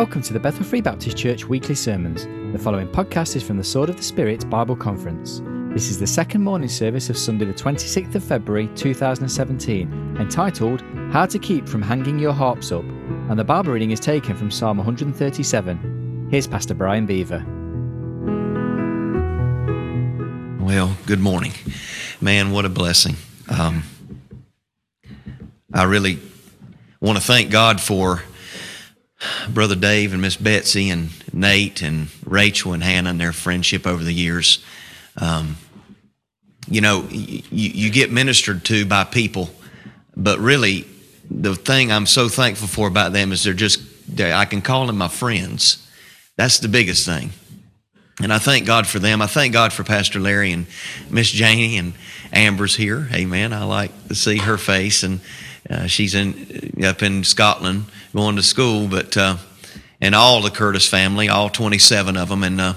Welcome to the Bethel Free Baptist Church Weekly Sermons. The following podcast is from the Sword of the Spirit Bible Conference. This is the second morning service of Sunday the 26th of February 2017, entitled, How to Keep from Hanging Your Harps Up, and the Bible reading is taken from Psalm 137. Here's Pastor Brian Beaver. Well, good morning. Man, what a blessing. I really want to thank God for Brother Dave and Miss Betsy and Nate and Rachel and Hannah and their friendship over the years. You get ministered to by people, but really the thing I'm so thankful for about them is I can call them my friends. That's the biggest thing. And I thank God for them. I thank God for Pastor Larry and Miss Janie and Amber's here. Amen. I like to see her face, and she's up in Scotland going to school, but and all the Curtis family, all 27 of them. And I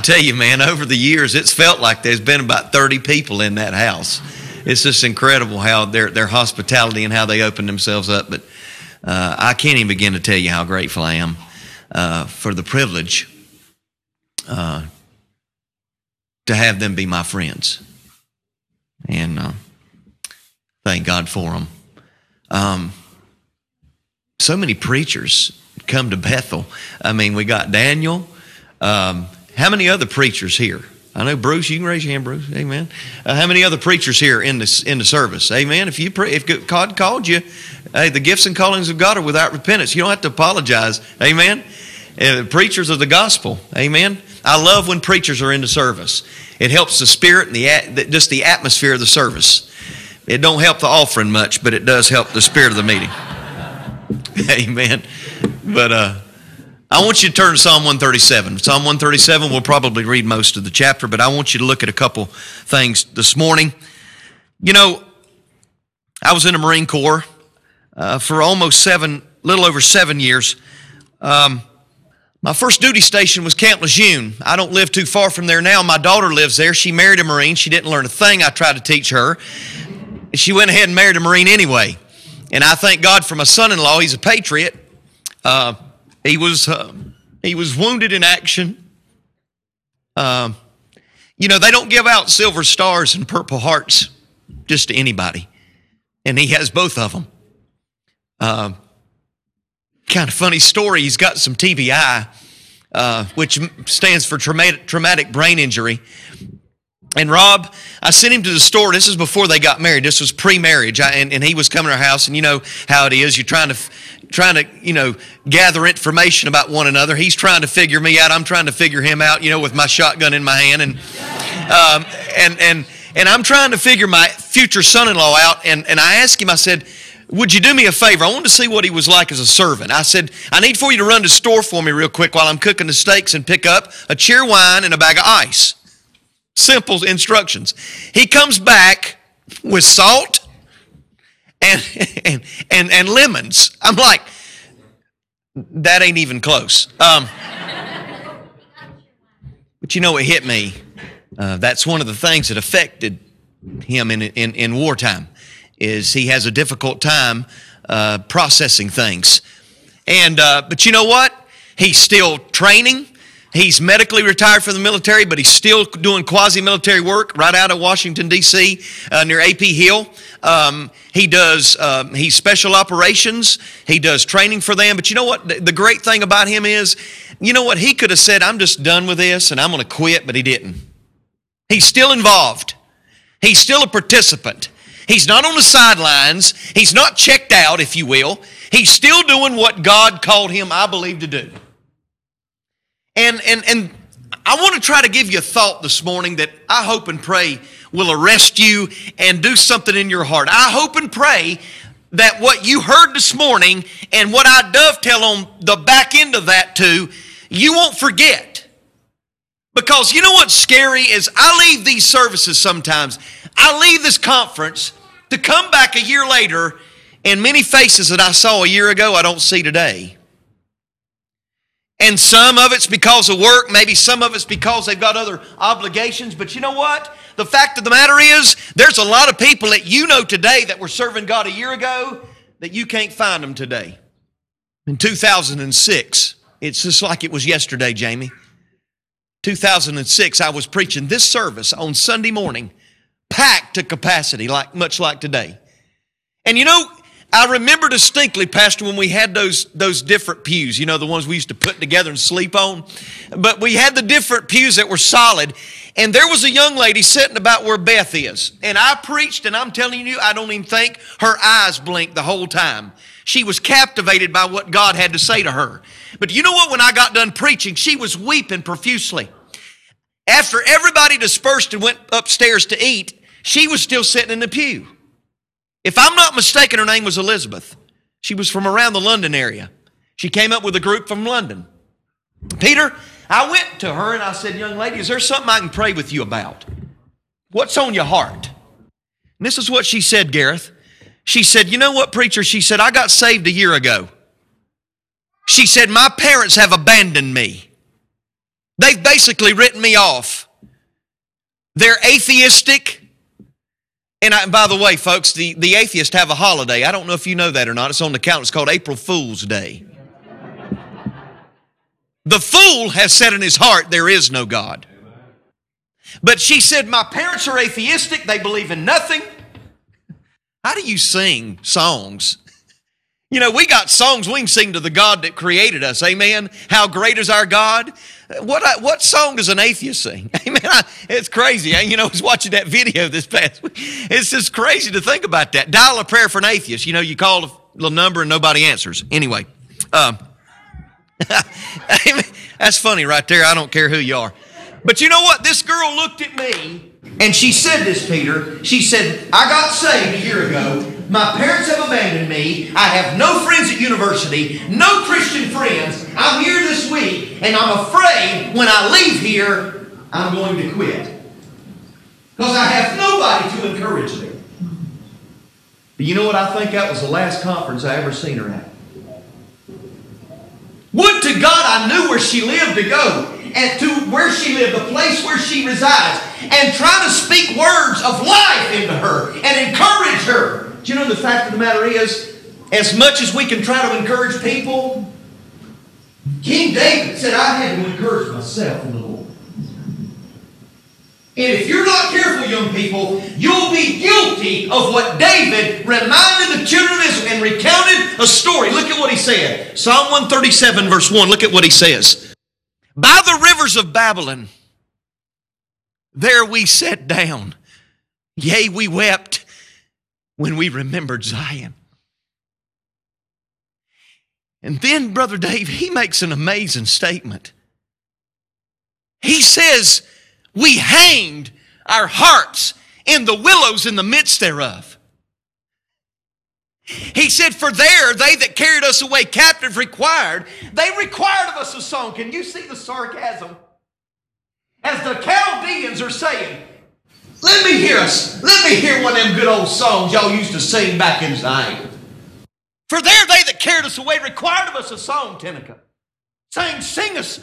tell you, man, over the years, it's felt like there's been about 30 people in that house. It's just incredible how their hospitality and how they open themselves up. But I can't even begin to tell you how grateful I am for the privilege to have them be my friends. And thank God for them. So many preachers come to Bethel. I mean, we got Daniel. How many other preachers here? I know, Bruce, you can raise your hand, Bruce. Amen. How many other preachers here in the service? Amen. If God called you, hey, the gifts and callings of God are without repentance. You don't have to apologize. Amen. Preachers of the gospel. Amen. I love when preachers are in the service. It helps the spirit and just the atmosphere of the service. It don't help the offering much, but it does help the spirit of the meeting. Amen. But I want you to turn to Psalm 137. Psalm 137, we'll probably read most of the chapter, but I want you to look at a couple things this morning. You know, I was in the Marine Corps for a little over 7 years. My first duty station was Camp Lejeune. I don't live too far from there now. My daughter lives there. She married a Marine. She didn't learn a thing I tried to teach her. She went ahead and married a Marine anyway. And I thank God for my son-in-law. He's a patriot. He was wounded in action. They don't give out silver stars and purple hearts just to anybody. And he has both of them. Kind of funny story. He's got some TBI, which stands for traumatic brain injury. And Rob, I sent him to the store. This is before they got married. This was pre-marriage. And he was coming to our house, and you know how it is. You're trying to gather information about one another. He's trying to figure me out. I'm trying to figure him out, with my shotgun in my hand. And and I'm trying to figure my future son-in-law out. And I asked him, I said, would you do me a favor? I wanted to see what he was like as a servant. I said, I need for you to run to the store for me real quick while I'm cooking the steaks and pick up a cheer wine and a bag of ice. Simple instructions. He comes back with salt and lemons. I'm like, that ain't even close. But it hit me. That's one of the things that affected him in wartime. Is he has a difficult time processing things. And but you know what? He's still training. He's medically retired from the military, but he's still doing quasi-military work right out of Washington, D.C., near A.P. Hill. He does he's special operations. He does training for them. But you know what? The great thing about him is, he could have said, I'm just done with this and I'm going to quit, but he didn't. He's still involved. He's still a participant. He's not on the sidelines. He's not checked out, if you will. He's still doing what God called him, I believe, to do. And I want to try to give you a thought this morning that I hope and pray will arrest you and do something in your heart. I hope and pray that what you heard this morning and what I dovetail on the back end of that too, you won't forget. Because you know what's scary is I leave these services sometimes. I leave this conference to come back a year later, and many faces that I saw a year ago I don't see today. And some of it's because of work. Maybe some of it's because they've got other obligations. But you know what? The fact of the matter is, there's a lot of people that you know today that were serving God a year ago that you can't find them today. In 2006, it's just like it was yesterday, Jamie. 2006, I was preaching this service on Sunday morning, packed to capacity, like much like today. And you know, I remember distinctly, Pastor, when we had those different pews, you know, the ones we used to put together and sleep on. But we had the different pews that were solid. And there was a young lady sitting about where Beth is. And I preached, and I'm telling you, I don't even think her eyes blinked the whole time. She was captivated by what God had to say to her. But you know what? When I got done preaching, she was weeping profusely. After everybody dispersed and went upstairs to eat, she was still sitting in the pew. If I'm not mistaken, her name was Elizabeth. She was from around the London area. She came up with a group from London. Peter, I went to her and I said, young lady, is there something I can pray with you about? What's on your heart? And this is what she said, Gareth. She said, you know what, preacher? She said, I got saved a year ago. She said, my parents have abandoned me. They've basically written me off. They're atheistic. And by the way, folks, the atheists have a holiday. I don't know if you know that or not. It's on the calendar. It's called April Fool's Day. The fool has said in his heart, there is no God. But she said, my parents are atheistic. They believe in nothing. How do you sing songs? You know, we got songs we can sing to the God that created us. Amen. How great is our God? What song does an atheist sing? Amen. It's crazy. I was watching that video this past week. It's just crazy to think about that. Dial a prayer for an atheist. You know, you call a little number and nobody answers. Anyway, that's funny right there. I don't care who you are. But you know what? This girl looked at me and she said this, Peter. She said, I got saved a year ago. My parents have abandoned me. I have no friends at university, no Christian friends. I'm here this week, and I'm afraid when I leave here, I'm going to quit. Because I have nobody to encourage me. But you know what? I think that was the last conference I ever seen her at. Would to God I knew where she lived to go, and to where she lived, the place where she resides, and try to speak words of life into her and encourage her. Do you know the fact of the matter is, as much as we can try to encourage people, King David said, I had to encourage myself in the Lord. And if you're not careful, young people, you'll be guilty of what David reminded the children of Israel and recounted a story. Look at what he said. Psalm 137 verse 1, look at what he says. By the rivers of Babylon, there we sat down. Yea, we wept. When we remembered Zion. And then Brother Dave, he makes an amazing statement. He says, we hanged our harps in the willows in the midst thereof. He said, for there they that carried us away captive required of us a song. Can you see the sarcasm? As the Chaldeans are saying, let me hear us. Let me hear one of them good old songs y'all used to sing back in Zion. For there they that carried us away required of us a song, Tenica. Saying, sing us.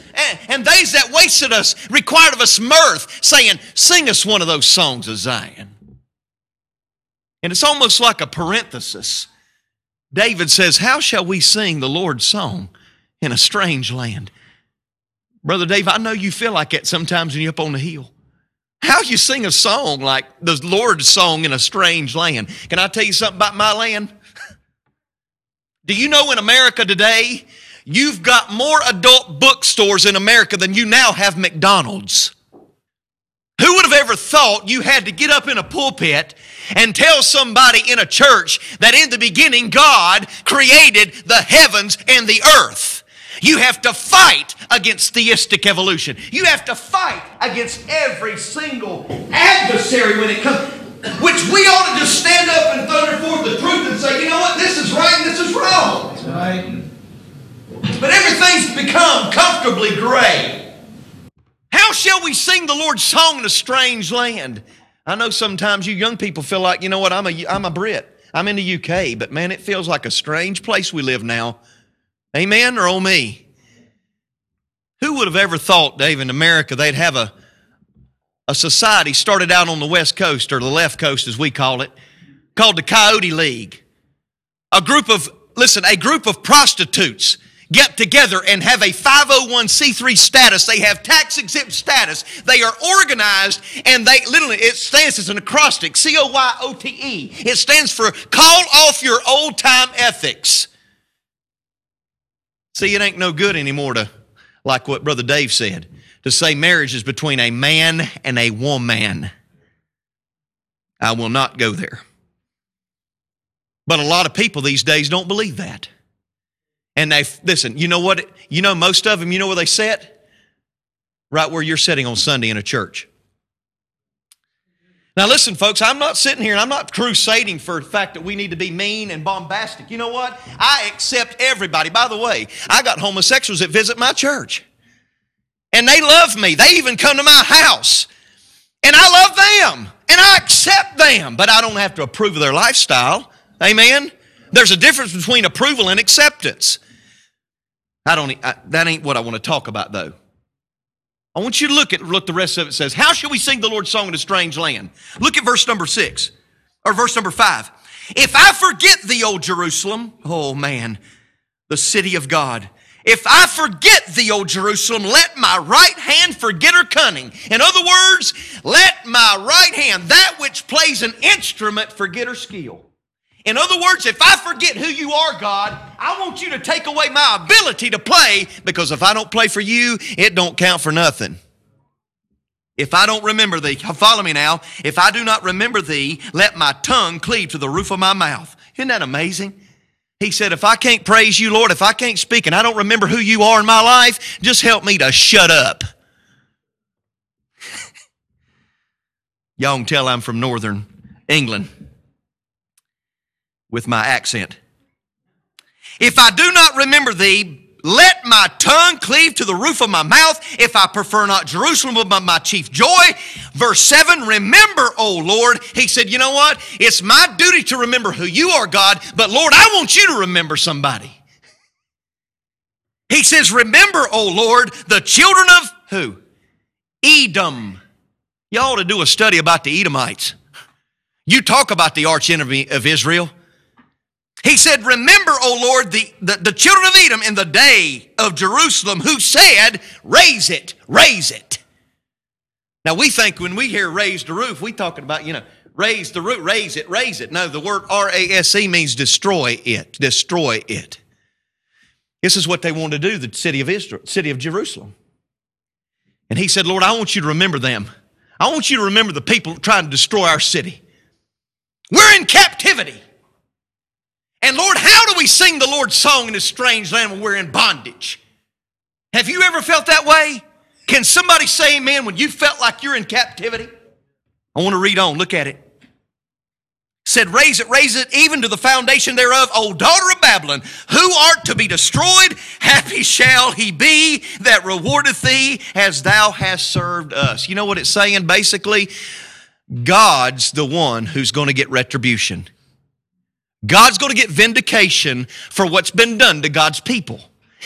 And they that wasted us required of us mirth, saying, sing us one of those songs of Zion. And it's almost like a parenthesis. David says, how shall we sing the Lord's song in a strange land? Brother Dave, I know you feel like that sometimes when you're up on the hill. How you sing a song like the Lord's song in a strange land? Can I tell you something about my land? Do you know in America today, you've got more adult bookstores in America than you now have McDonald's? Who would have ever thought you had to get up in a pulpit and tell somebody in a church that in the beginning God created the heavens and the earth? You have to fight against theistic evolution. You have to fight against every single adversary when it comes, which we ought to just stand up and thunder forth the truth and say, you know what, this is right and this is wrong. Right. But everything's become comfortably gray. How shall we sing the Lord's song in a strange land? I know sometimes you young people feel like, you know what, I'm a Brit. I'm in the UK, but man, it feels like a strange place we live now. Amen or oh me? Who would have ever thought, Dave, in America they'd have a society started out on the West Coast, or the left coast as we call it, called the Coyote League. a group of prostitutes get together and have a 501c3 status. They have tax-exempt status. They are organized, and they literally, it stands as an acrostic, COYOTE. It stands for Call Off Your Old-Time Ethics. See, it ain't no good anymore to, like what Brother Dave said, to say marriage is between a man and a woman. I will not go there. But a lot of people these days don't believe that. And they, listen, you know what? You know most of them, you know where they sit? Right where you're sitting on Sunday in a church. Now listen, folks, I'm not sitting here and I'm not crusading for the fact that we need to be mean and bombastic. You know what? I accept everybody. By the way, I got homosexuals that visit my church. And they love me. They even come to my house. And I love them. And I accept them. But I don't have to approve of their lifestyle. Amen? There's a difference between approval and acceptance. That ain't what I want to talk about, though. I want you to look the rest of it says. How shall we sing the Lord's song in a strange land? Look at verse number 5. If I forget thee, O Jerusalem, oh man, the city of God. If I forget thee, O Jerusalem, let my right hand forget her cunning. In other words, let my right hand, that which plays an instrument, forget her skill. In other words, if I forget who you are, God, I want you to take away my ability to play, because if I don't play for you, it don't count for nothing. If I don't remember thee, follow me now. If I do not remember thee, let my tongue cleave to the roof of my mouth. Isn't that amazing? He said, if I can't praise you, Lord, if I can't speak and I don't remember who you are in my life, just help me to shut up. Y'all can tell I'm from northern England with my accent. If I do not remember thee, let my tongue cleave to the roof of my mouth. If I prefer not Jerusalem with my chief joy. Verse 7, remember, O Lord. He said, you know what? It's my duty to remember who you are, God, but Lord, I want you to remember somebody. He says, remember, O Lord, the children of who? Edom. You ought to do a study about the Edomites. You talk about the arch enemy of Israel. He said, remember, O Lord, the children of Edom in the day of Jerusalem, who said, raise it, raise it. Now we think when we hear raise the roof, we talking about, you know, raise the roof, raise it, raise it. No, the word R-A-S-E means destroy it, destroy it. This is what they wanted to do, the city of Israel, city of Jerusalem. And he said, Lord, I want you to remember them. I want you to remember the people trying to destroy our city. We're in captivity. And Lord, how do we sing the Lord's song in this strange land when we're in bondage? Have you ever felt that way? Can somebody say amen when you felt like you're in captivity? I want to read on. Look at it. Said, raise it, even to the foundation thereof, O daughter of Babylon, who art to be destroyed. Happy shall he be that rewardeth thee as thou hast served us. You know what it's saying basically? God's the one who's going to get retribution. God's going to get vindication for what's been done to God's people.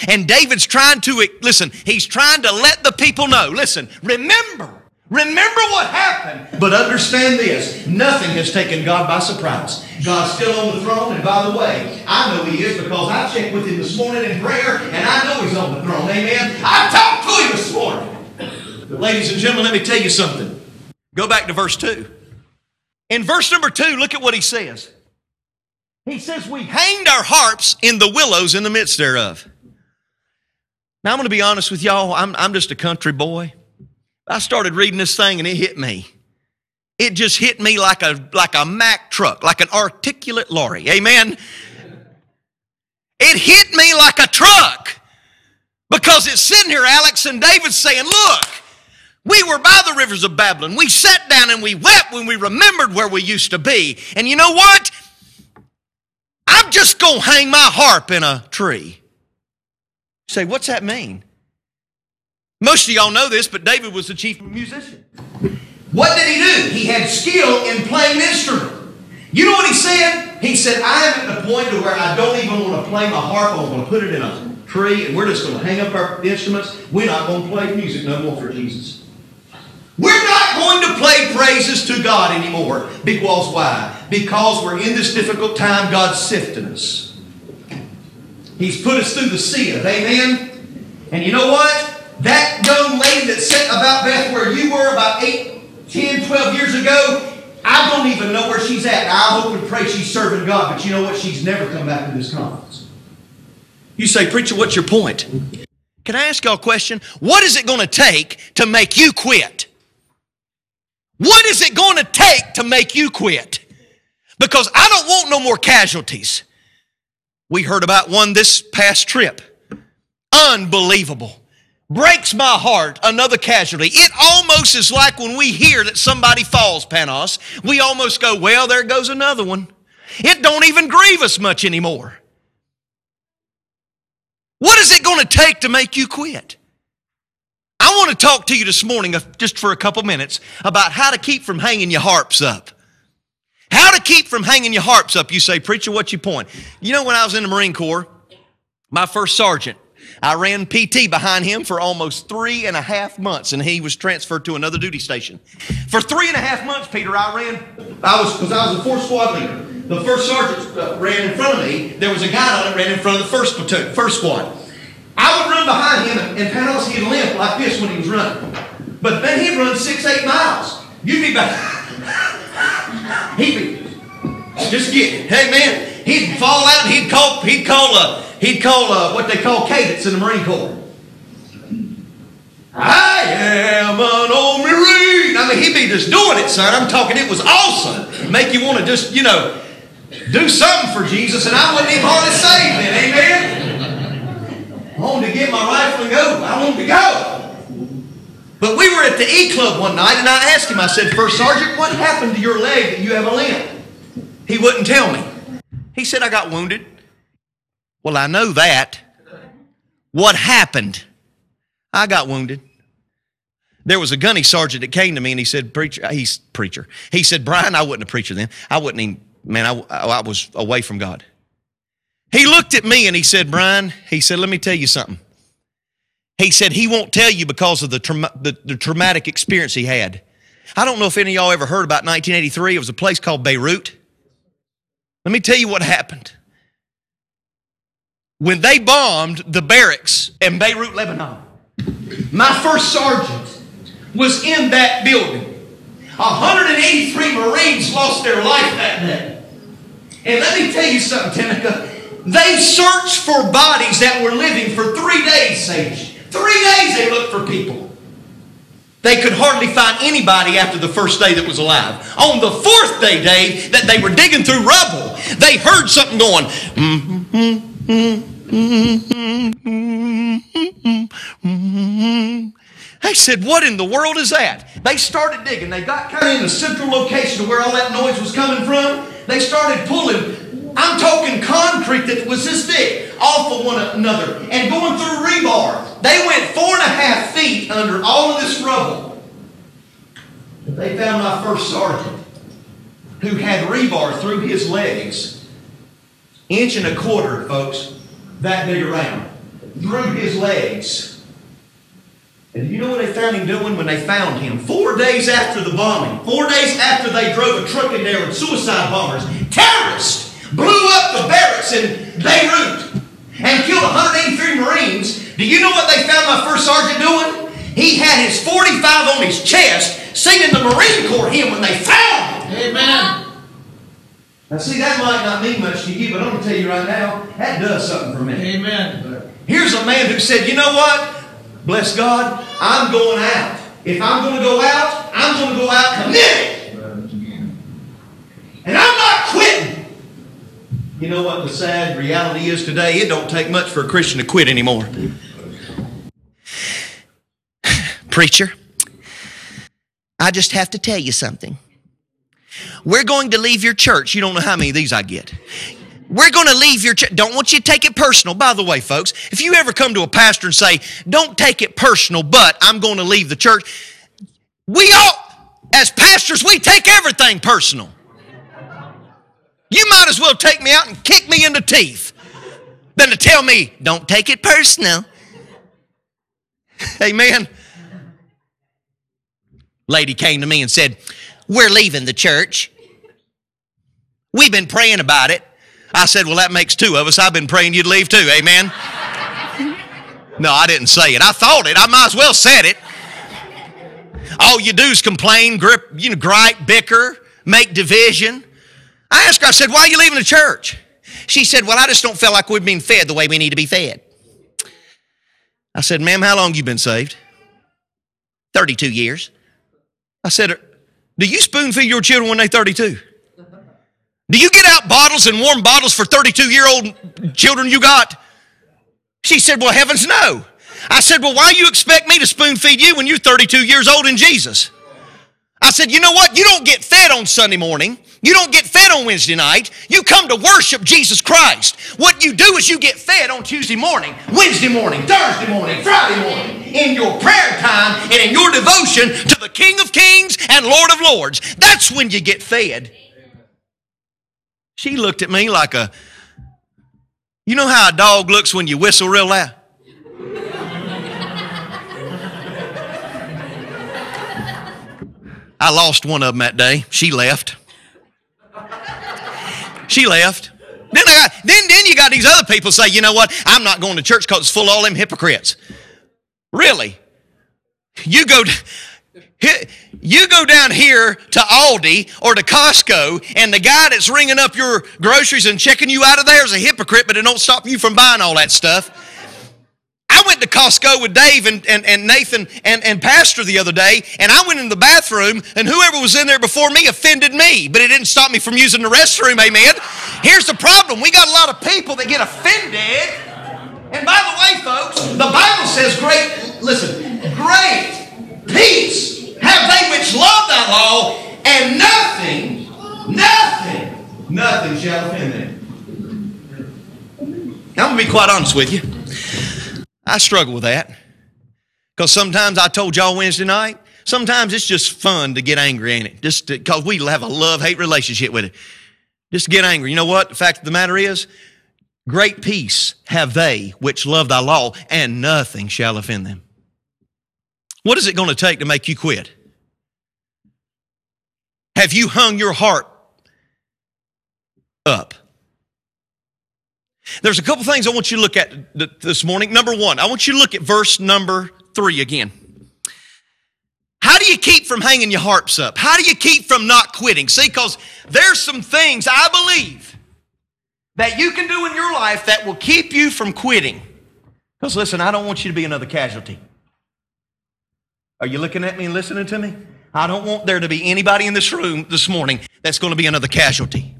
And David's trying to, listen, he's trying to let the people know. Listen, remember what happened. But understand this, nothing has taken God by surprise. God's still on the throne, and by the way, I know he is because I checked with him this morning in prayer, and I know he's on the throne, amen? I talked to him this morning. But ladies and gentlemen, let me tell you something. Go back to verse 2. In verse number 2, look at what he says. He says, we hanged our harps in the willows in the midst thereof. Now, I'm going to be honest with y'all. I'm just a country boy. I started reading this thing and it hit me. It just hit me like a Mack truck, like an articulate lorry. Amen? It hit me like a truck because it's sitting here, Alex and David's saying, look, we were by the rivers of Babylon. We sat down and we wept when we remembered where we used to be. And you know what? I'm just going to hang my harp in a tree. Say, what's that mean? Most of y'all know this, but David was the chief musician. What did he do? He had skill in playing an instrument. You know what he said? He said, I am at the point to where I don't even want to play my harp. I'm going to put it in a tree and we're just going to hang up our instruments. We're not going to play music no more for Jesus. We're not going to play praises to God anymore. Because why? Because we're in this difficult time, God's sifting us. He's put us through the sieve, amen? And you know what? That young lady that sat about Beth where you were about 8, 10, 12 years ago, I don't even know where she's at. I hope and pray she's serving God, but you know what? She's never come back to this conference. You say, preacher, what's your point? Can I ask y'all a question? What is it going to take to make you quit? What is it going to take to make you quit? Because I don't want no more casualties. We heard about one this past trip. Unbelievable. Breaks my heart, another casualty. It almost is like when we hear that somebody falls, Panos, we almost go, well, there goes another one. It don't even grieve us much anymore. What is it going to take to make you quit? I want to talk to you this morning, just for a couple minutes, about how to keep from hanging your harps up. How to keep from hanging your harps up. You say, preacher, what's your point? You know, when I was in the Marine Corps, my first sergeant, I ran PT behind him for almost 3.5 months, and he was transferred to another duty station. For 3.5 months, Peter, I was the fourth squad leader. The first sergeant ran in front of me. There was a guy that ran in front of the first platoon, first squad. I would run behind him, and Panos, he'd limp like this when he was running. But then he'd run 6-8 miles. You'd be back. He'd be, just get it. Hey, man, he'd fall out, and he'd call what they call cadets in the Marine Corps. I am an old Marine. I mean, he'd be just doing it, son. I'm talking, it was awesome. Make you want to just, you know, do something for Jesus, and I wouldn't even hardly save it, amen? I wanted to get my rifle and go. I wanted to go. But we were at the E Club one night, and I asked him, I said, First Sergeant, what happened to your leg that you have a limp? He wouldn't tell me. He said, I got wounded. Well, I know that. What happened? I got wounded. There was a gunny sergeant that came to me and he said, Preacher. He said, Brian, I wasn't a preacher then. I was away from God. He looked at me and he said, Brian, he said, let me tell you something. He said, he won't tell you because of the traumatic experience he had. I don't know if any of y'all ever heard about 1983. It was a place called Beirut. Let me tell you what happened. When they bombed the barracks in Beirut, Lebanon, my first sergeant was in that building. 183 Marines lost their life that day. And let me tell you something, Timothy. They searched for bodies that were living for 3 days, Sage. 3 days they looked for people. They could hardly find anybody after the first day that was alive. On the fourth day, Dave, that they were digging through rubble, they heard something going, They said, what in the world is that? They started digging. They got kind of in the central location of where all that noise was coming from. They started pulling, I'm talking concrete that was this thick, off of one another and going through rebar. They went 4.5 feet under all of this rubble. But they found my first sergeant who had rebar through his legs. 1.25 inches, folks, that big around, through his legs. And you know what they found him doing when they found him? 4 days after the bombing, 4 days after they drove a truck in there with suicide bombers, terrorists blew up the barracks in Beirut and killed 183 Marines. Do you know what they found my first sergeant doing? He had his .45 on his chest, singing the Marine Corps hymn when they found him. Amen. Now see, that might not mean much to you, but I'm going to tell you right now, that does something for me. Amen. Here's a man who said, you know what? Bless God, I'm going out. If I'm going to go out, I'm going to go out committed. And I'm not quitting. You know what the sad reality is today? It don't take much for a Christian to quit anymore. Preacher, I just have to tell you something. We're going to leave your church. You don't know how many of these I get. We're going to leave your church. Don't want you to take it personal. By the way, folks, if you ever come to a pastor and say, don't take it personal, but I'm going to leave the church. We all, as pastors, we take everything personal. You might as well take me out and kick me in the teeth than to tell me, don't take it personal. Amen. lady came to me and said, "We're leaving the church. We've been praying about it." I said, "Well, that makes two of us. I've been praying you'd leave too, amen?" No, I didn't say it. I thought it. I might as well said it. All you do is complain, gripe, bicker, make division. I asked her, I said, "Why are you leaving the church?" She said, "Well, I just don't feel like we've been fed the way we need to be fed." I said, "Ma'am, how long you been saved?" 32 years. I said, "Do you spoon feed your children when they're 32? Do you get out bottles and warm bottles for 32-year-old children you got?" She said, "Well, heavens no." I said, "Well, why you expect me to spoon feed you when you're 32 years old in Jesus?" I said, "You know what? You don't get fed on Sunday morning. You don't get fed on Wednesday night. You come to worship Jesus Christ. What you do is you get fed on Tuesday morning, Wednesday morning, Thursday morning, Friday morning, in your prayer time and in your devotion to the King of Kings and Lord of Lords. That's when you get fed." She looked at me like a, you know how a dog looks when you whistle real loud? I lost one of them that day. She left. She left. Then you got these other people say, "You know what? I'm not going to church because it's full of all them hypocrites." Really? You go down here to Aldi or to Costco, and the guy that's ringing up your groceries and checking you out of there is a hypocrite, but it don't stop you from buying all that stuff. I went to Costco with Dave and Nathan and Pastor the other day, and I went in the bathroom, and whoever was in there before me offended me, but it didn't stop me from using the restroom, amen? Here's the problem. We got a lot of people that get offended. And by the way, folks, the Bible says great peace have they which love thy law, and nothing shall offend them. Now, I'm going to be quite honest with you. I struggle with that because sometimes I told y'all Wednesday night, sometimes it's just fun to get angry, ain't it? Just because we have a love-hate relationship with it. Just to get angry. You know what? The fact of the matter is, great peace have they which love thy law, and nothing shall offend them. What is it going to take to make you quit? Have you hung your heart up? There's a couple things I want you to look at this morning. Number one, I want you to look at verse number 3 again. How do you keep from hanging your harps up? How do you keep from not quitting? See, because there's some things I believe that you can do in your life that will keep you from quitting. Because listen, I don't want you to be another casualty. Are you looking at me and listening to me? I don't want there to be anybody in this room this morning that's going to be another casualty.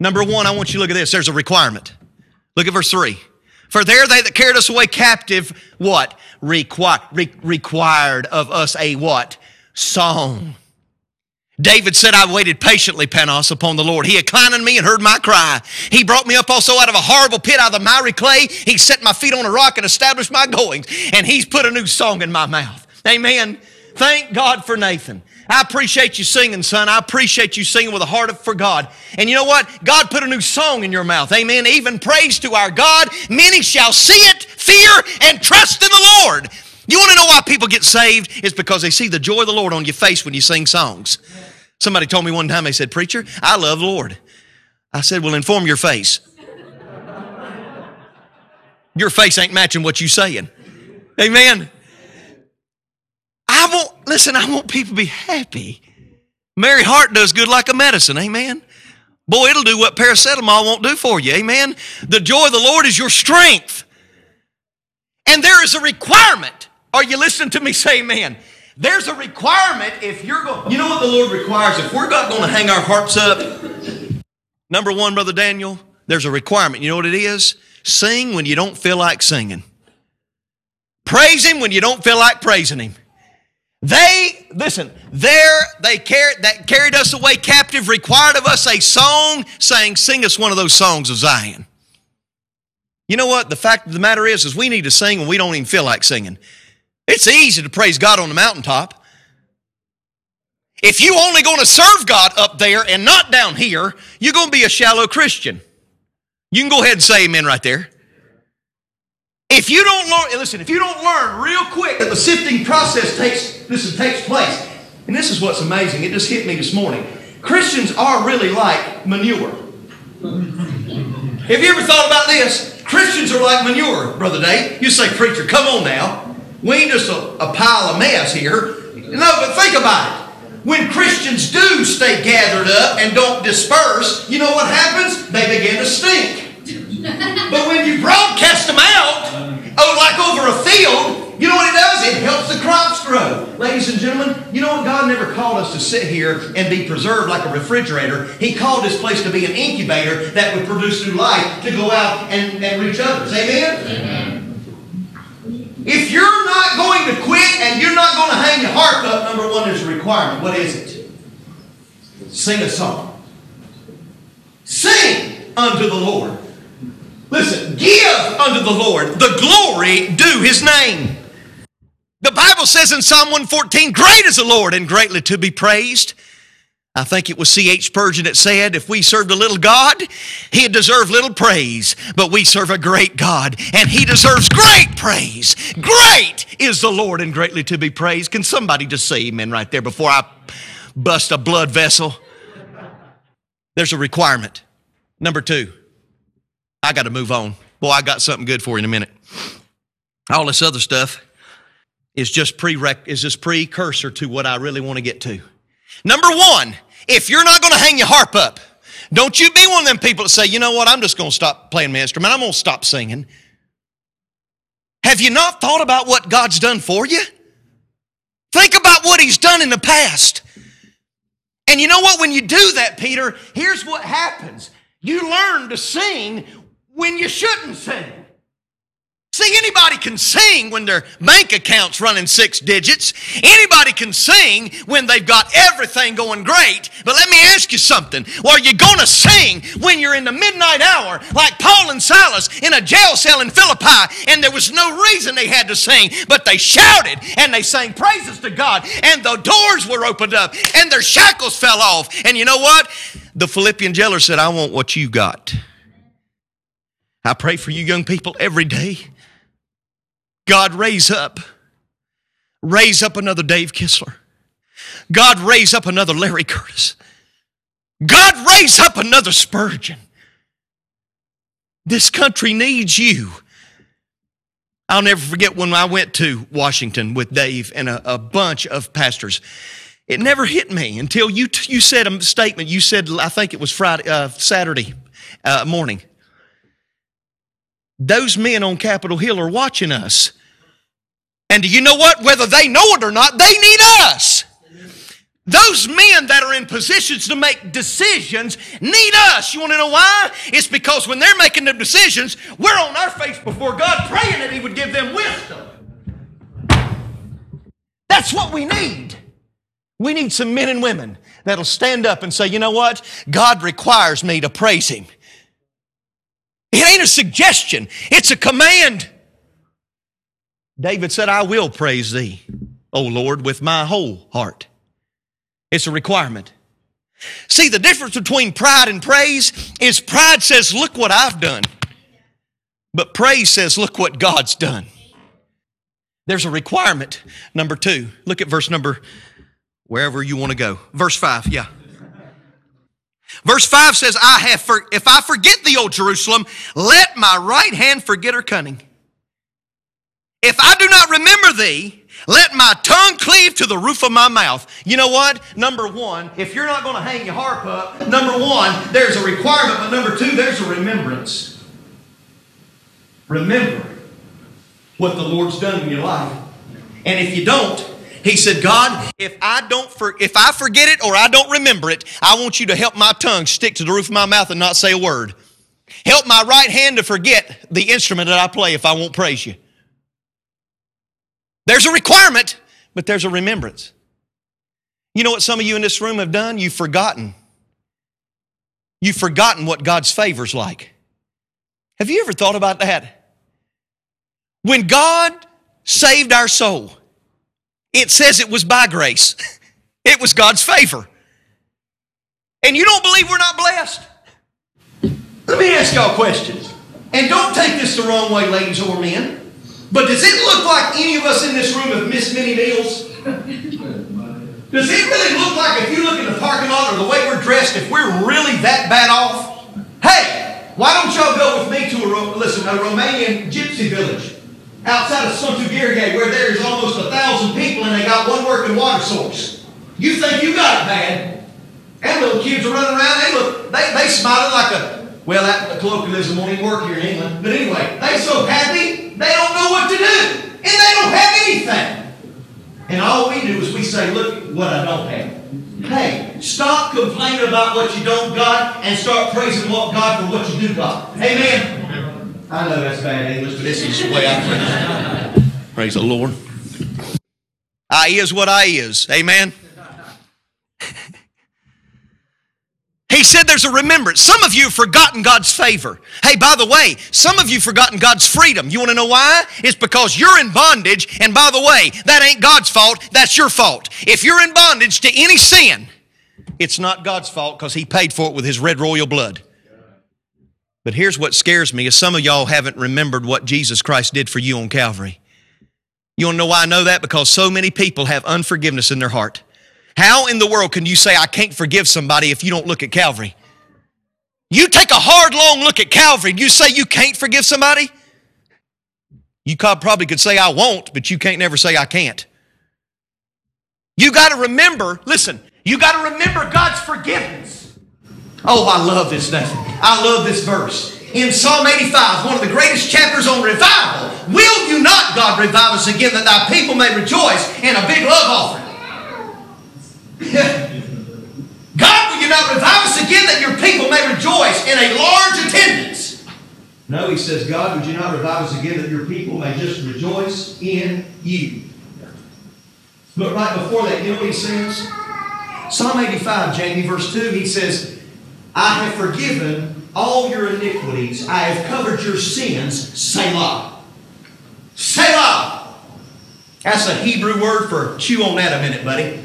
Number one, I want you to look at this. There's a requirement. Look at verse 3. For there they that carried us away captive, what? Required of us a what? Song. David said, I waited patiently, Panos, upon the Lord. He inclined unto me and heard my cry. He brought me up also out of a horrible pit, out of the miry clay. He set my feet on a rock and established my goings. And he's put a new song in my mouth. Amen. Thank God for Nathan. I appreciate you singing, son. I appreciate you singing with a heart for God. And you know what? God put a new song in your mouth. Amen. Even praise to our God. Many shall see it, fear, and trust in the Lord. You want to know why people get saved? It's because they see the joy of the Lord on your face when you sing songs. Somebody told me one time, they said, "Preacher, I love the Lord." I said, "Well, inform your face. Your face ain't matching what you're saying." Amen. I want people to be happy. Merry heart does good like a medicine, amen? Boy, it'll do what paracetamol won't do for you, amen? The joy of the Lord is your strength. And there is a requirement. Are you listening to me? Say amen. There's a requirement if you're going. You know what the Lord requires? If we're not going to hang our harps up, number one, Brother Daniel, there's a requirement. You know what it is? Sing when you don't feel like singing. Praise Him when you don't feel like praising Him. They carried us away captive, required of us a song, saying, sing us one of those songs of Zion. You know what? The fact of the matter is we need to sing when we don't even feel like singing. It's easy to praise God on the mountaintop. If you're only going to serve God up there and not down here, you're going to be a shallow Christian. You can go ahead and say amen right there. If you don't learn real quick that the sifting process takes place, And this is what's amazing. It just hit me this morning. Christians are really like manure. Have you ever thought about this? Christians are like manure, Brother Dave. You say, preacher, come on now. We ain't just a pile of mess here. No, but think about it. When Christians do stay gathered up and don't disperse, you know what happens? They begin to stink. But when you broadcast them out, like over a field, you know what it does? It helps the crops grow. Ladies and gentlemen, you know what? God never called us to sit here and be preserved like a refrigerator. He called this place to be an incubator that would produce new life to go out and reach others. Amen? Amen. If you're not going to quit and you're not going to hang your heart up, number one, there's a requirement. What is it? Sing a song. Sing unto the Lord. Listen, give unto the Lord the glory due His name. The Bible says in Psalm 114, great is the Lord and greatly to be praised. I think it was C.H. Spurgeon that said, if we served a little God, He'd deserve little praise. But we serve a great God, and He deserves great praise. Great is the Lord and greatly to be praised. Can somebody just say amen right there before I bust a blood vessel? There's a requirement. Number two. I got to move on. Boy, I got something good for you in a minute. All this other stuff is just precursor to what I really want to get to. Number one, if you're not going to hang your harp up, don't you be one of them people that say, you know what, I'm just going to stop playing my instrument. I'm going to stop singing. Have you not thought about what God's done for you? Think about what He's done in the past. And you know what? When you do that, Peter, here's what happens. You learn to sing when you shouldn't sing. See, anybody can sing when their bank account's running six digits. Anybody can sing when they've got everything going great. But let me ask you something. Are you going to sing when you're in the midnight hour like Paul and Silas in a jail cell in Philippi, and there was no reason they had to sing, but they shouted and they sang praises to God, and the doors were opened up and their shackles fell off? And you know what? The Philippian jailer said, I want what you got. I pray for you young people every day. God, raise up another Dave Kistler. God, raise up another Larry Curtis. God, raise up another Spurgeon. This country needs you. I'll never forget when I went to Washington with Dave and a bunch of pastors. It never hit me until you said a statement. You said, I think it was Saturday morning. Those men on Capitol Hill are watching us. And do you know what? Whether they know it or not, they need us. Those men that are in positions to make decisions need us. You want to know why? It's because when they're making their decisions, we're on our face before God praying that He would give them wisdom. That's what we need. We need some men and women that'll stand up and say, you know what? God requires me to praise Him. It ain't a suggestion. It's a command. David said, I will praise Thee, O Lord, with my whole heart. It's a requirement. See, the difference between pride and praise is pride says, look what I've done. But praise says, look what God's done. There's a requirement. Number two, look at verse number, wherever you want to go. Verse 5, yeah. Verse 5 says, if I forget thee, O Jerusalem, let my right hand forget her cunning. If I do not remember thee, let my tongue cleave to the roof of my mouth. You know what? Number one, if you're not going to hang your harp up, number one, there's a requirement, but number two, there's a remembrance. Remember what the Lord's done in your life. And if you don't, He said, God, if I forget it or I don't remember it, I want you to help my tongue stick to the roof of my mouth and not say a word. Help my right hand to forget the instrument that I play if I won't praise you. There's a requirement, but there's a remembrance. You know what some of you in this room have done? You've forgotten. You've forgotten what God's favor's like. Have you ever thought about that? When God saved our soul, it says it was by grace. It was God's favor. And you don't believe we're not blessed? Let me ask y'all questions. And don't take this the wrong way, ladies or men. But does it look like any of us in this room have missed many meals? Does it really look like, if you look in the parking lot or the way we're dressed, if we're really that bad off? Hey, why don't y'all go with me to a Romanian gypsy village outside of Sfântul Gheorghe, where there is almost 1,000 people and they got one working water source. You think you got it bad. And little kids are running around, they smiling like a, well, that colloquialism won't even work here in England. But anyway, they so happy, they don't know what to do. And they don't have anything. And all we do is we say, look what I don't have. Hey, stop complaining about what you don't got and start praising what God for what you do got. Amen. I know that's bad English, but this is the way I preach. Praise the Lord. I is what I is. Amen. He said there's a remembrance. Some of you have forgotten God's favor. Hey, by the way, some of you have forgotten God's freedom. You want to know why? It's because you're in bondage, and by the way, that ain't God's fault, that's your fault. If you're in bondage to any sin, it's not God's fault because He paid for it with His red royal blood. But here's what scares me is some of y'all haven't remembered what Jesus Christ did for you on Calvary. You want to know why I know that? Because so many people have unforgiveness in their heart. How in the world can you say, I can't forgive somebody if you don't look at Calvary? You take a hard, long look at Calvary. You say you can't forgive somebody? You probably could say, I won't, but you can't never say, I can't. You got to remember, listen, you got to remember God's forgiveness. Oh, I love this thing. I love this verse. In Psalm 85, one of the greatest chapters on revival. Will you not, God, revive us again that thy people may rejoice in a big love offering? God, will you not revive us again that your people may rejoice in a large attendance? No, he says, God, would you not revive us again that your people may just rejoice in you? But right before that, you know what he says? Psalm 85, Janie, verse 2, he says, I have forgiven all your iniquities. I have covered your sins. Selah. Selah. That's a Hebrew word for chew on that a minute, buddy.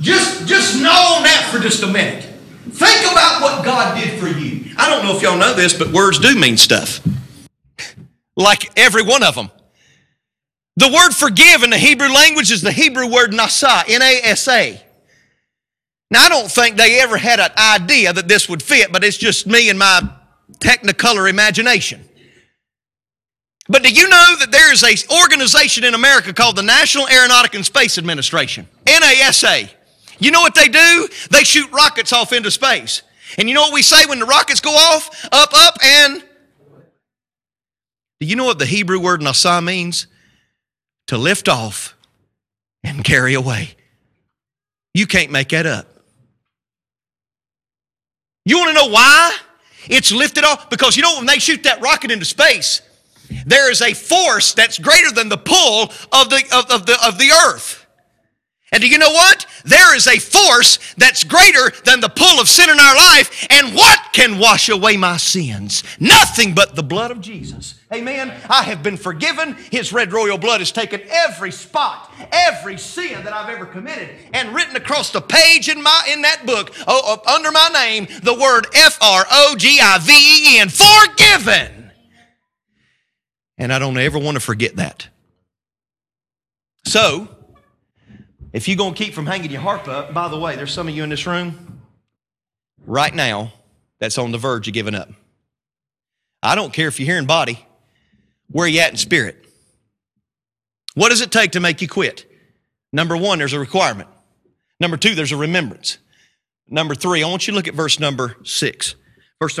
Just gnaw on that for just a minute. Think about what God did for you. I don't know if y'all know this, but words do mean stuff. Like every one of them. The word forgive in the Hebrew language is the Hebrew word nasa, N-A-S-A. Now, I don't think they ever had an idea that this would fit, but it's just me and my technicolor imagination. But do you know that there is an organization in America called the National Aeronautic and Space Administration, NASA? You know what they do? They shoot rockets off into space. And you know what we say when the rockets go off? Up, up, and... Do you know what the Hebrew word nasa means? To lift off and carry away. You can't make that up. You want to know why it's lifted off? Because you know when they shoot that rocket into space, there is a force that's greater than the pull of the earth. And do you know what? There is a force that's greater than the pull of sin in our life. And what can wash away my sins? Nothing but the blood of Jesus. Amen. I have been forgiven. His red royal blood has taken every spot, every sin that I've ever committed, and written across the page in that book under my name the word F-R-O-G-I-V-E-N, forgiven. And I don't ever want to forget that. So, if you're going to keep from hanging your harp up, by the way, there's some of you in this room right now that's on the verge of giving up. I don't care if you're here in body. Where are you at in spirit? What does it take to make you quit? Number one, there's a requirement. Number two, there's a remembrance. Number three, I want you to look at verse number seven. Verse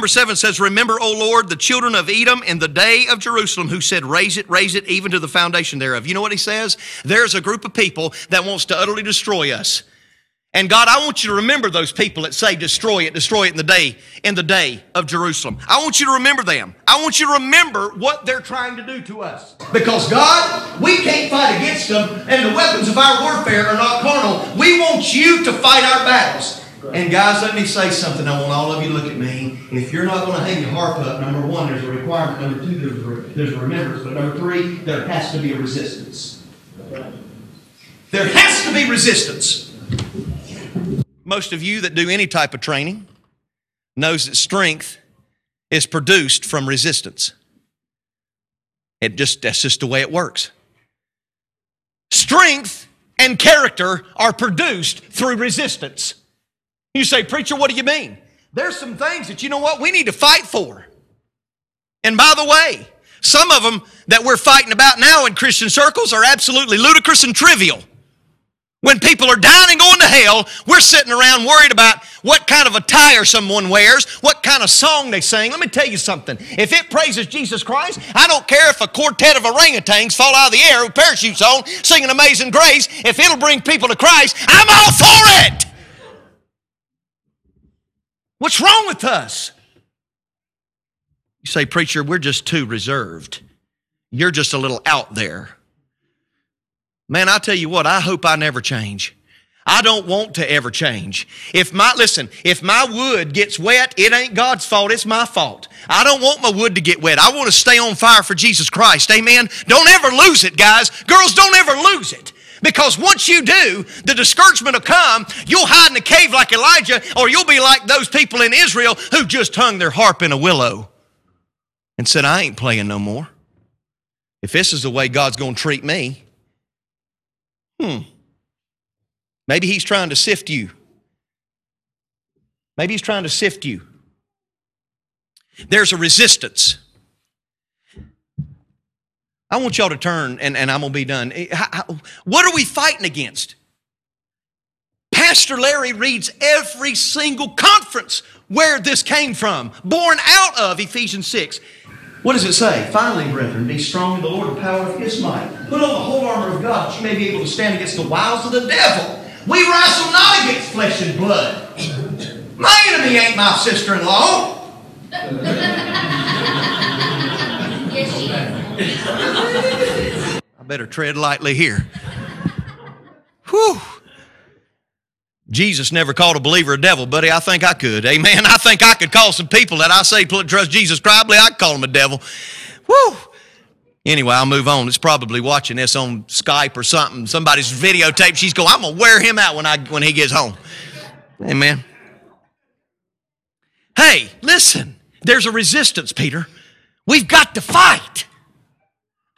number 7 says, Remember, O Lord, the children of Edom in the day of Jerusalem who said, raise it, even to the foundation thereof. You know what he says? There's a group of people that wants to utterly destroy us. And God, I want you to remember those people that say, destroy it in the day of Jerusalem. I want you to remember them. I want you to remember what they're trying to do to us. Because God, we can't fight against them, and the weapons of our warfare are not carnal. We want you to fight our battles. And guys, let me say something. I want all of you to look at me. If you're not going to hang your harp up, number one, there's a requirement. Number two, there's a remembrance. But number three, there has to be a resistance. There has to be resistance. Most of you that do any type of training knows that strength is produced from resistance. That's just the way it works. Strength and character are produced through resistance. You say, preacher, what do you mean? There's some things that, you know what, we need to fight for. And by the way, some of them that we're fighting about now in Christian circles are absolutely ludicrous and trivial. When people are dying and going to hell, we're sitting around worried about what kind of attire someone wears, what kind of song they sing. Let me tell you something. If it praises Jesus Christ, I don't care if a quartet of orangutans fall out of the air with parachutes on, singing Amazing Grace. If it'll bring people to Christ, I'm all for it. What's wrong with us? You say, preacher, we're just too reserved. You're just a little out there. Man, I tell you what, I hope I never change. I don't want to ever change. If my wood gets wet, it ain't God's fault, it's my fault. I don't want my wood to get wet. I want to stay on fire for Jesus Christ, amen? Don't ever lose it, guys. Girls, don't ever lose it. Because once you do, the discouragement will come. You'll hide in a cave like Elijah, or you'll be like those people in Israel who just hung their harp in a willow and said, I ain't playing no more. If this is the way God's going to treat me, maybe he's trying to sift you. Maybe he's trying to sift you. There's a resistance. I want y'all to turn, and I'm going to be done. What are we fighting against? Pastor Larry reads every single conference where this came from, born out of Ephesians 6. What does it say? Finally, brethren, be strong in the Lord and power of his might. Put on the whole armor of God that you may be able to stand against the wiles of the devil. We wrestle not against flesh and blood. My enemy ain't my sister-in-law. Yes, she is. I better tread lightly here. Whew. Jesus never called a believer a devil, buddy. I think I could. Amen. I think I could call some people that I say trust Jesus Christ, I could call them a devil. Woo. Anyway, I'll move on. It's probably watching this on Skype or something. Somebody's videotaped. She's going, I'm going to wear him out when he gets home. Amen. Hey, listen. There's a resistance, Peter. We've got to fight.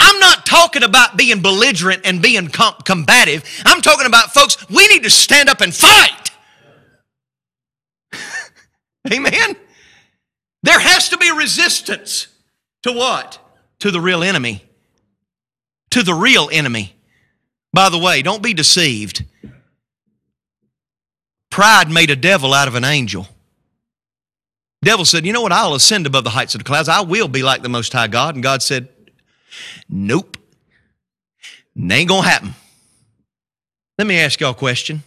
I'm not talking about being belligerent and being combative. I'm talking about, folks, we need to stand up and fight. Amen? There has to be resistance to what? To the real enemy. To the real enemy. By the way, don't be deceived. Pride made a devil out of an angel. The devil said, you know what? I'll ascend above the heights of the clouds. I will be like the Most High God. And God said, nope. It ain't going to happen. Let me ask y'all a question.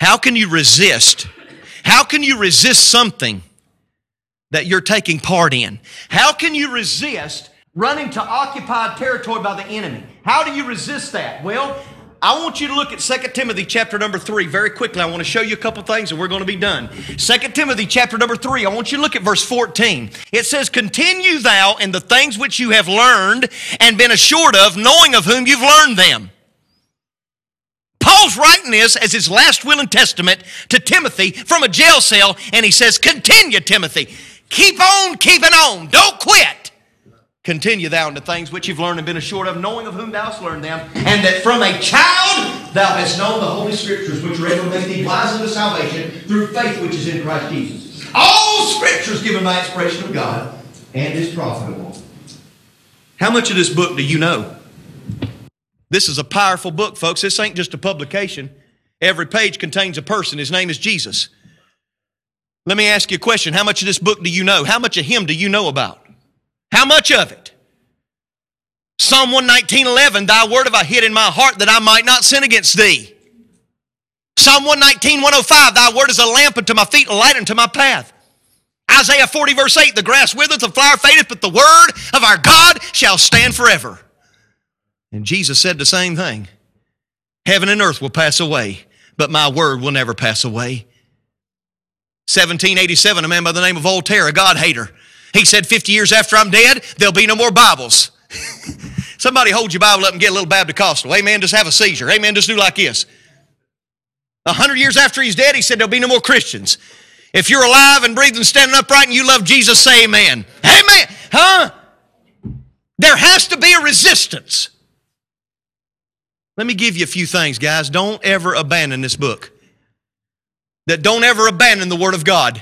How can you resist? How can you resist something that you're taking part in? How can you resist running to occupied territory by the enemy? How do you resist that? Well, I want you to look at 2 Timothy chapter number 3 very quickly. I want to show you a couple things and we're going to be done. 2 Timothy chapter number 3, I want you to look at verse 14. It says, continue thou in the things which you have learned and been assured of, knowing of whom you've learned them. Paul's writing this as his last will and testament to Timothy from a jail cell, and he says, continue, Timothy. Keep on keeping on. Don't quit. Continue thou in the things which you've learned and been assured of, knowing of whom thou hast learned them, and that from a child thou hast known the Holy Scriptures, which are able to make thee wise unto salvation through faith which is in Christ Jesus. All Scriptures given by inspiration of God and is profitable. How much of this book do you know? This is a powerful book, folks. This ain't just a publication. Every page contains a person. His name is Jesus. Let me ask you a question. How much of this book do you know? How much of him do you know about? How much of it? Psalm 119:11, thy word have I hid in my heart that I might not sin against thee. Psalm 119:105, thy word is a lamp unto my feet, a light unto my path. Isaiah 40 verse 8, the grass withereth, the flower fadeth, but the word of our God shall stand forever. And Jesus said the same thing. Heaven and earth will pass away, but my word will never pass away. 1787, a man by the name of Voltaire, a God-hater, he said, 50 years after I'm dead, there'll be no more Bibles. Somebody hold your Bible up and get a little Babdecostal. Amen, just have a seizure. Amen, just do like this. 100 years after he's dead, he said, there'll be no more Christians. If you're alive and breathing, standing upright, and you love Jesus, say amen. Amen. Huh? There has to be a resistance. Let me give you a few things, guys. Don't ever abandon this book. Don't ever abandon the Word of God.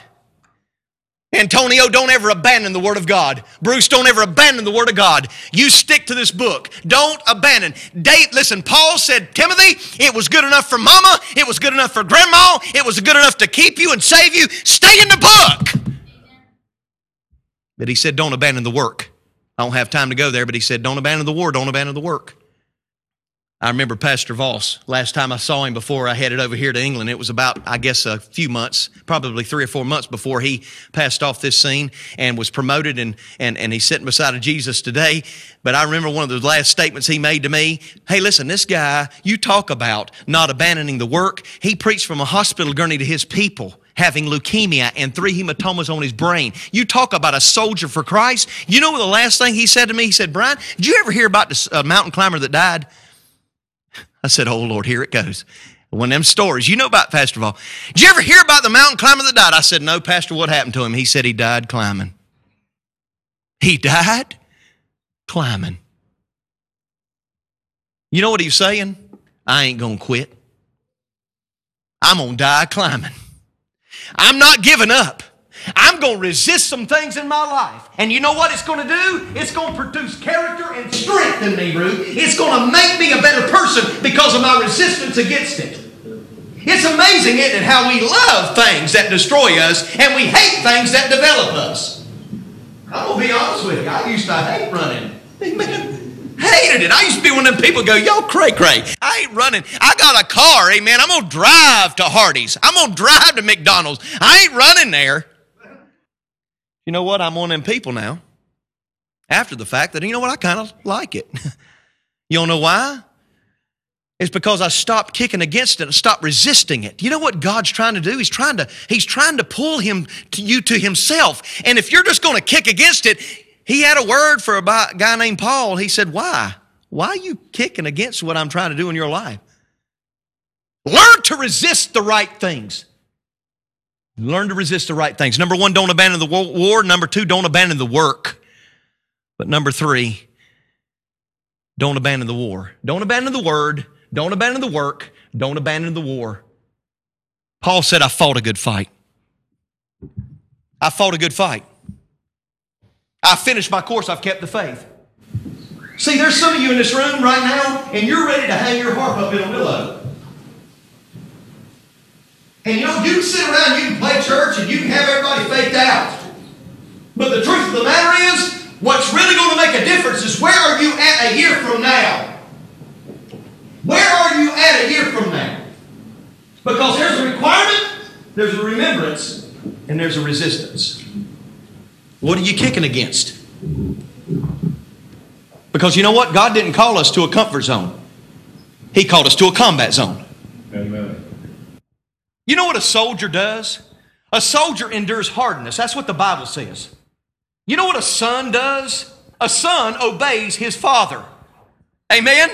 Antonio, don't ever abandon the Word of God. Bruce, don't ever abandon the Word of God. You stick to this book. Don't abandon. Dave, listen, Paul said, Timothy, it was good enough for mama. It was good enough for grandma. It was good enough to keep you and save you. Stay in the book. But he said, don't abandon the work. I don't have time to go there, but he said, don't abandon the war. Don't abandon the work. I remember Pastor Voss. Last time I saw him before I headed over here to England, it was about, I guess, a few months, probably 3 or 4 months before he passed off this scene and was promoted, and he's sitting beside Jesus today. But I remember one of the last statements he made to me, hey, listen, this guy, you talk about not abandoning the work. He preached from a hospital gurney to his people, having leukemia and 3 hematomas on his brain. You talk about a soldier for Christ. You know the last thing he said to me? He said, Brian, did you ever hear about this mountain climber that died? I said, oh, Lord, here it goes. One of them stories. You know about Pastor Paul. Did you ever hear about the mountain climber that died? I said, no, Pastor, what happened to him? He said he died climbing. He died climbing. You know what he was saying? I ain't going to quit. I'm going to die climbing. I'm not giving up. I'm going to resist some things in my life. And you know what it's going to do? It's going to produce character and strength in me, Ruth. It's going to make me a better person because of my resistance against it. It's amazing, isn't it, how we love things that destroy us and we hate things that develop us. I'm going to be honest with you. I used to hate running. Amen. Hated it. I used to be one of them people go, y'all cray cray. I ain't running. I got a car, amen. I'm going to drive to Hardee's. I'm going to drive to McDonald's. I ain't running there. You know what? I'm one of them people now. After the fact that, you know what? I kind of like it. You don't know why? It's because I stopped kicking against it and stopped resisting it. You know what God's trying to do? He's trying to pull you to himself. And if you're just going to kick against it, he had a word for a guy named Paul. He said, why? Why are you kicking against what I'm trying to do in your life? Learn to resist the right things. Learn to resist the right things. Number one, don't abandon the war. Number two, don't abandon the work. But number three, don't abandon the war. Don't abandon the word. Don't abandon the work. Don't abandon the war. Paul said, I fought a good fight. I fought a good fight. I finished my course. I've kept the faith. See, there's some of you in this room right now, and you're ready to hang your harp up in a willow. And you know, you can sit around, you can play church, and you can have everybody faked out. But the truth of the matter is, what's really going to make a difference is where are you at a year from now? Where are you at a year from now? Because there's a requirement, there's a remembrance, and there's a resistance. What are you kicking against? Because you know what? God didn't call us to a comfort zone. He called us to a combat zone. Amen. You know what a soldier does? A soldier endures hardness. That's what the Bible says. You know what a son does? A son obeys his father. Amen?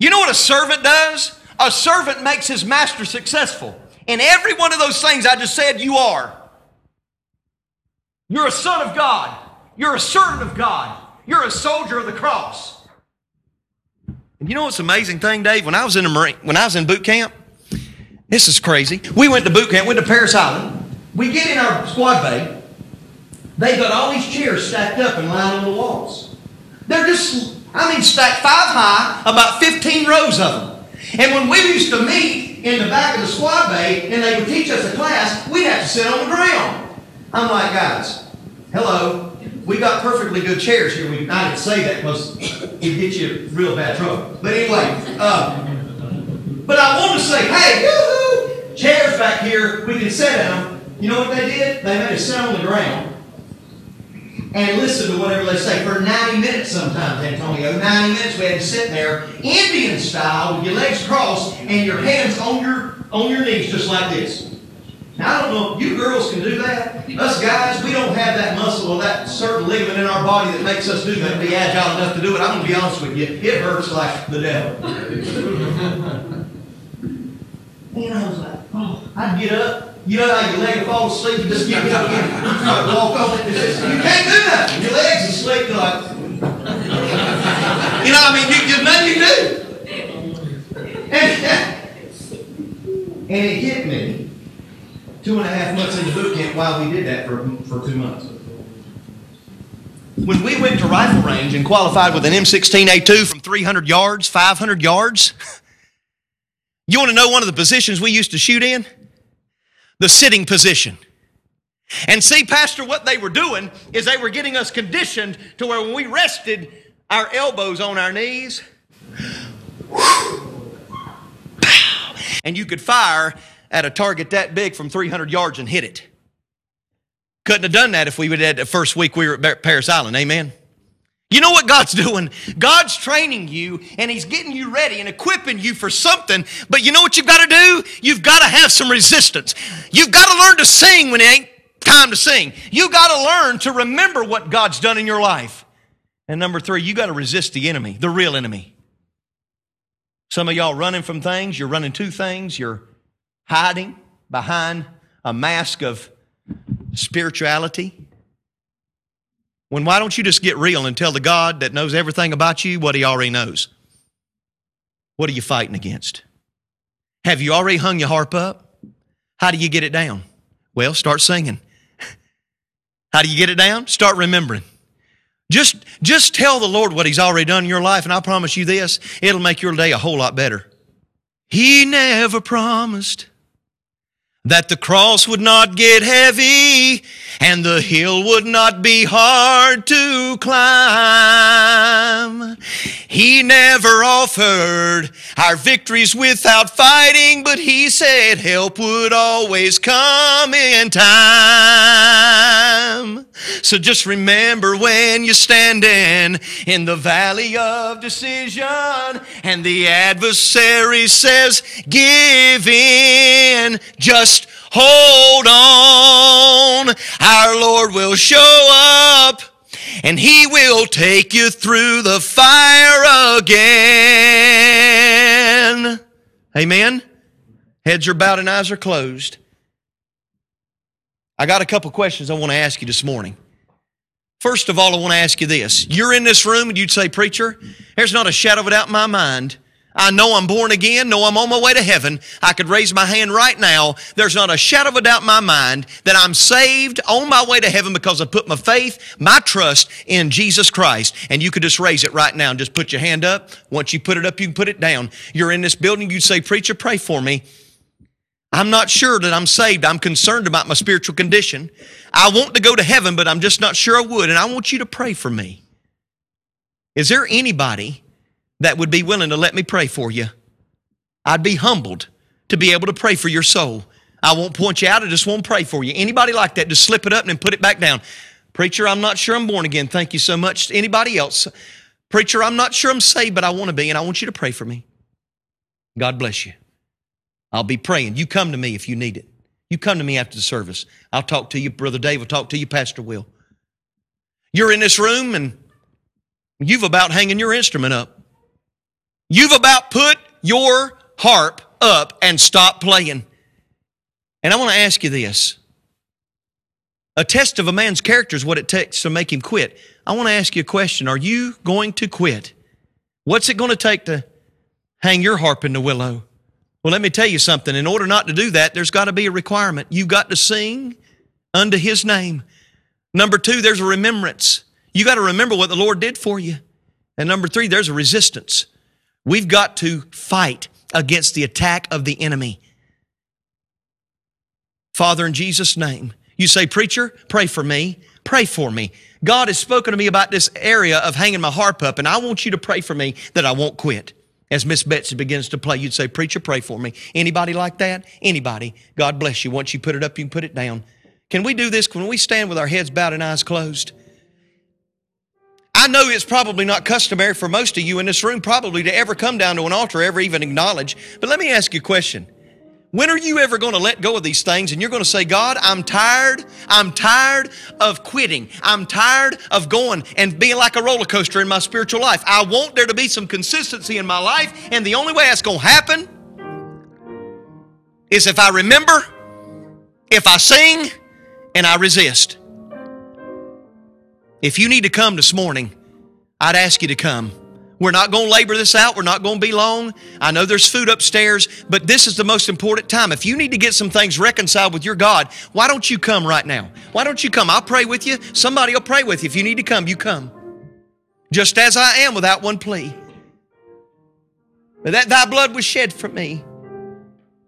You know what a servant does? A servant makes his master successful. In every one of those things I just said, you are. You're a son of God. You're a servant of God. You're a soldier of the cross. And you know what's an amazing thing, Dave? When I was in the Marine, when I was in boot camp, this is crazy. We went to boot camp, went to Parris Island. We get in our squad bay. They've got all these chairs stacked up and lined on the walls. They're just, stacked 5 high, about 15 rows of them. And when we used to meet in the back of the squad bay and they would teach us a class, we'd have to sit on the ground. I'm like, guys, hello, we got perfectly good chairs here. I didn't say that because it'd get you real bad trouble. But anyway, but I want to say, hey, woo-hoo, chairs back here, we can sit down. You know what they did? They made us sit on the ground and listen to whatever they say for 90 minutes sometimes, Antonio. 90 minutes we had to sit there, Indian style, with your legs crossed and your hands on your knees just like this. Now, I don't know if you girls can do that. Us guys, we don't have that muscle or that certain ligament in our body that makes us do that, be agile enough to do it. I'm going to be honest with you. It hurts like the devil. And I was like, oh, I'd get up. You know how your leg falls asleep and just get up and start to walk on it. You can't do nothing. Your legs are asleep. You're like, you know, you, there's nothing you do. And it hit me 2.5 months into boot camp while we did that for 2 months. When we went to rifle range and qualified with an M16A2 from 300 yards, 500 yards, you want to know one of the positions we used to shoot in? The sitting position. And see, Pastor, what they were doing is they were getting us conditioned to where when we rested our elbows on our knees, and you could fire at a target that big from 300 yards and hit it. Couldn't have done that if we would have had the first week we were at Parris Island. Amen. You know what God's doing? God's training you, and He's getting you ready and equipping you for something. But you know what you've got to do? You've got to have some resistance. You've got to learn to sing when it ain't time to sing. You've got to learn to remember what God's done in your life. And number three, you've got to resist the enemy, the real enemy. Some of y'all running from things. You're running to things. You're hiding behind a mask of spirituality. When why don't you just get real and tell the God that knows everything about you what He already knows? What are you fighting against? Have you already hung your harp up? How do you get it down? Well, start singing. How do you get it down? Start remembering. Just tell the Lord what He's already done in your life, and I promise you this, it'll make your day a whole lot better. He never promised that the cross would not get heavy and the hill would not be hard to climb. He never offered our victories without fighting, but He said help would always come in time. So just remember when you're standing in the valley of decision and the adversary says, give in, just hold on. Our Lord will show up and He will take you through the fire again. Amen? Heads are bowed and eyes are closed. I got a couple questions I want to ask you this morning. First of all, I want to ask you this. You're in this room and you'd say, preacher, there's not a shadow of a doubt in my mind. I know I'm born again. Know I'm on my way to heaven. I could raise my hand right now. There's not a shadow of a doubt in my mind that I'm saved, on my way to heaven, because I put my faith, my trust in Jesus Christ. And you could just raise it right now and just put your hand up. Once you put it up, you can put it down. You're in this building. You'd say, preacher, pray for me. I'm not sure that I'm saved. I'm concerned about my spiritual condition. I want to go to heaven, but I'm just not sure I would. And I want you to pray for me. Is there anybody that would be willing to let me pray for you? I'd be humbled to be able to pray for your soul. I won't point you out. I just won't pray for you. Anybody like that, just slip it up and then put it back down. Preacher, I'm not sure I'm born again. Thank you so much. Anybody else? Preacher, I'm not sure I'm saved, but I want to be, and I want you to pray for me. God bless you. I'll be praying. You come to me if you need it. You come to me after the service. I'll talk to you. Brother Dave will talk to you. Pastor Will. You're in this room and you've about hanging your instrument up. You've about put your harp up and stopped playing. And I want to ask you this. A test of a man's character is what it takes to make him quit. I want to ask you a question. Are you going to quit? What's it going to take to hang your harp in the willow? Well, let me tell you something. In order not to do that, there's got to be a requirement. You've got to sing unto His name. Number two, there's a remembrance. You got to remember what the Lord did for you. And number three, there's a resistance. We've got to fight against the attack of the enemy. Father, in Jesus' name, you say, preacher, pray for me. Pray for me. God has spoken to me about this area of hanging my harp up, and I want you to pray for me that I won't quit. As Miss Betsy begins to play, you'd say, preacher, pray for me. Anybody like that? Anybody. God bless you. Once you put it up, you can put it down. Can we do this when we stand with our heads bowed and eyes closed? I know it's probably not customary for most of you in this room probably to ever come down to an altar, ever even acknowledge. But let me ask you a question. When are you ever going to let go of these things and you're going to say, God, I'm tired. I'm tired of quitting. I'm tired of going and being like a roller coaster in my spiritual life. I want there to be some consistency in my life, and the only way that's going to happen is if I remember, if I sing, and I resist. If you need to come this morning, I'd ask you to come. We're not going to labor this out. We're not going to be long. I know there's food upstairs, but this is the most important time. If you need to get some things reconciled with your God, why don't you come right now? Why don't you come? I'll pray with you. Somebody will pray with you. If you need to come, you come. Just as I am, without one plea. But that thy blood was shed for me.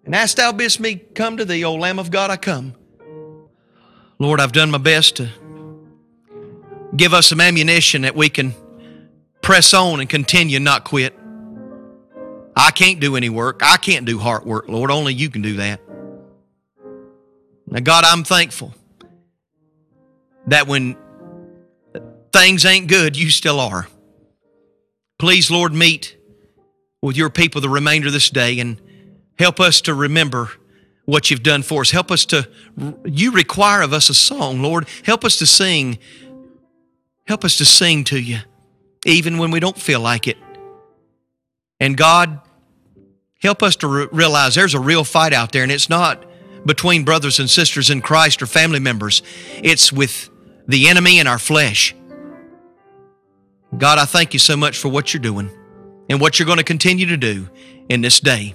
And as thou bidst me come to thee, O Lamb of God, I come. Lord, I've done my best to give us some ammunition that we can press on and continue and not quit. I can't do any work. I can't do heart work, Lord. Only you can do that. Now, God, I'm thankful that when things ain't good, you still are. Please, Lord, meet with your people the remainder of this day and help us to remember what you've done for us. Help us to, you require of us a song, Lord. Help us to sing. Help us to sing to you, even when we don't feel like it. And God, help us to realize there's a real fight out there, and it's not between brothers and sisters in Christ or family members. It's with the enemy and our flesh. God, I thank you so much for what you're doing and what you're going to continue to do in this day.